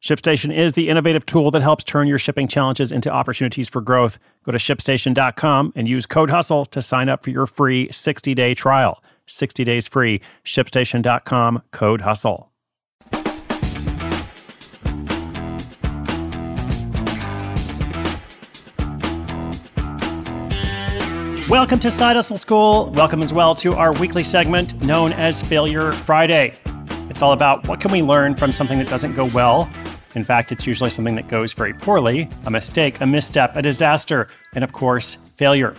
ShipStation is the innovative tool that helps turn your shipping challenges into opportunities for growth. Go to ShipStation.com and use code HUSTLE to sign up for your free 60-day trial. 60 days free. ShipStation.com, code HUSTLE. Welcome to Side Hustle School. Welcome as well to our weekly segment known as Failure Friday. It's all about what can we learn from something that doesn't go well. In fact, it's usually something that goes very poorly, a mistake, a misstep, a disaster, and of course, failure.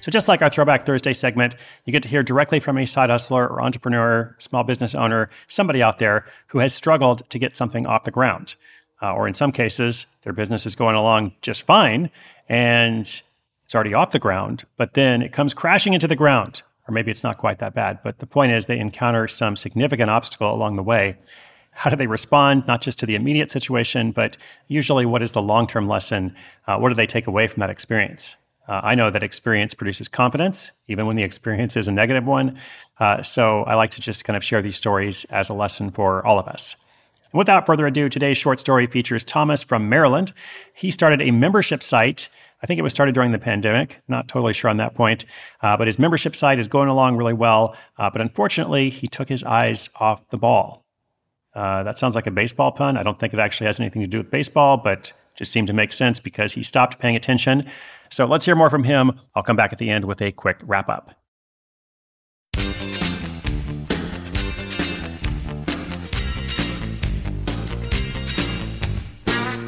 So just like our Throwback Thursday segment, you get to hear directly from a side hustler or entrepreneur, small business owner, somebody out there who has struggled to get something off the ground. Or in some cases, their business is going along just fine and it's already off the ground, but then it comes crashing into the ground. Or maybe it's not quite that bad, but the point is they encounter some significant obstacle along the way. How do they respond, not just to the immediate situation, but usually what is the long-term lesson? What do they take away from that experience? I know that experience produces confidence, even when the experience is a negative one. So I like to just kind of share these stories as a lesson for all of us. And without further ado, today's short story features Thomas from Maryland. He started a membership site. I think it was started during the pandemic, not totally sure on that point, but his membership site is going along really well, but unfortunately, he took his eyes off the ball. That sounds like a baseball pun. I don't think it actually has anything to do with baseball, but just seemed to make sense because he stopped paying attention. So let's hear more from him. I'll come back at the end with a quick wrap-up.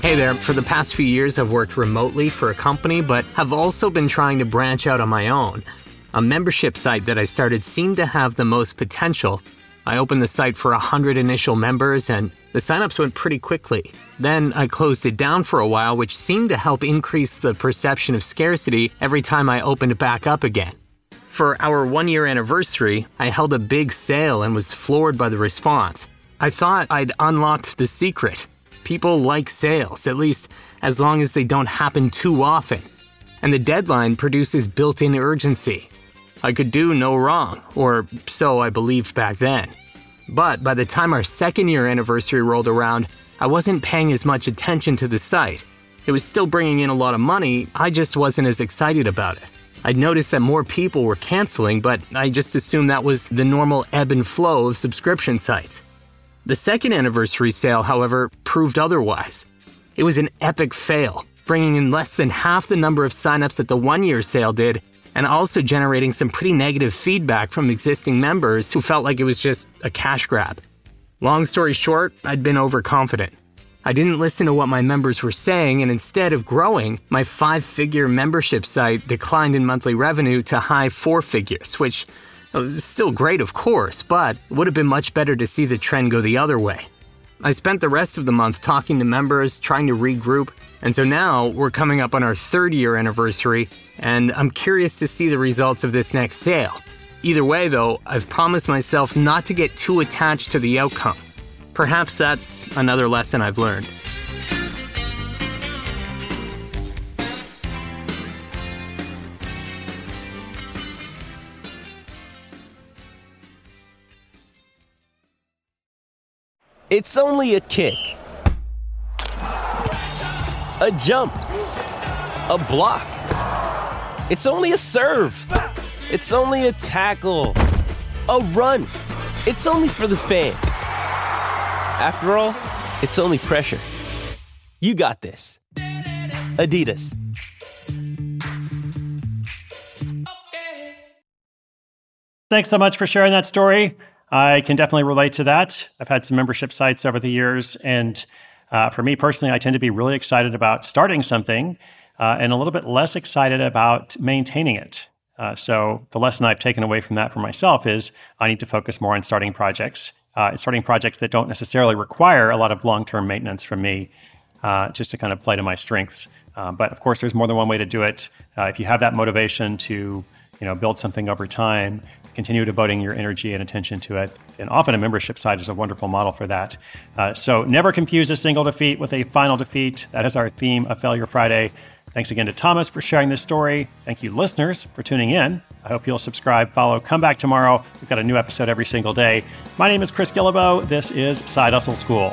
Hey there, for the past few years I've worked remotely for a company, but have also been trying to branch out on my own. A membership site that I started seemed to have the most potential. I opened the site for 100 initial members and the signups went pretty quickly. Then I closed it down for a while, which seemed to help increase the perception of scarcity every time I opened it back up again. For our 1-year anniversary, I held a big sale and was floored by the response. I thought I'd unlocked the secret. People like sales, at least as long as they don't happen too often. And the deadline produces built-in urgency. I could do no wrong, or so I believed back then. But by the time our 2nd-year anniversary rolled around, I wasn't paying as much attention to the site. It was still bringing in a lot of money, I just wasn't as excited about it. I'd noticed that more people were canceling, but I just assumed that was the normal ebb and flow of subscription sites. The 2nd anniversary sale, however, proved otherwise. It was an epic fail, bringing in less than half the number of signups that the 1-year sale did, and also generating some pretty negative feedback from existing members who felt like it was just a cash grab. Long story short, I'd been overconfident. I didn't listen to what my members were saying, and instead of growing, my 5-figure membership site declined in monthly revenue to high 4 figures, which still great, of course, but it would have been much better to see the trend go the other way. I spent the rest of the month talking to members, trying to regroup, and so now we're coming up on our 3rd-year anniversary, and I'm curious to see the results of this next sale. Either way, though, I've promised myself not to get too attached to the outcome. Perhaps that's another lesson I've learned. It's only a kick, a jump, a block, it's only a serve, it's only a tackle, a run, it's only for the fans. After all, it's only pressure. You got this. Adidas. Thanks so much for sharing that story. I can definitely relate to that. I've had some membership sites over the years, and for me personally, I tend to be really excited about starting something and a little bit less excited about maintaining it. So the lesson I've taken away from that for myself is I need to focus more on starting projects that don't necessarily require a lot of long-term maintenance from me, just to kind of play to my strengths. But of course, there's more than one way to do it. If you have that motivation to build something over time, continue devoting your energy and attention to it. And often a membership site is a wonderful model for that. So never confuse a single defeat with a final defeat. That is our theme of Failure Friday. Thanks again to Thomas for sharing this story. Thank you, listeners, for tuning in. I hope you'll subscribe, follow, come back tomorrow. We've got a new episode every single day. My name is Chris Guillebeau. This is Side Hustle School.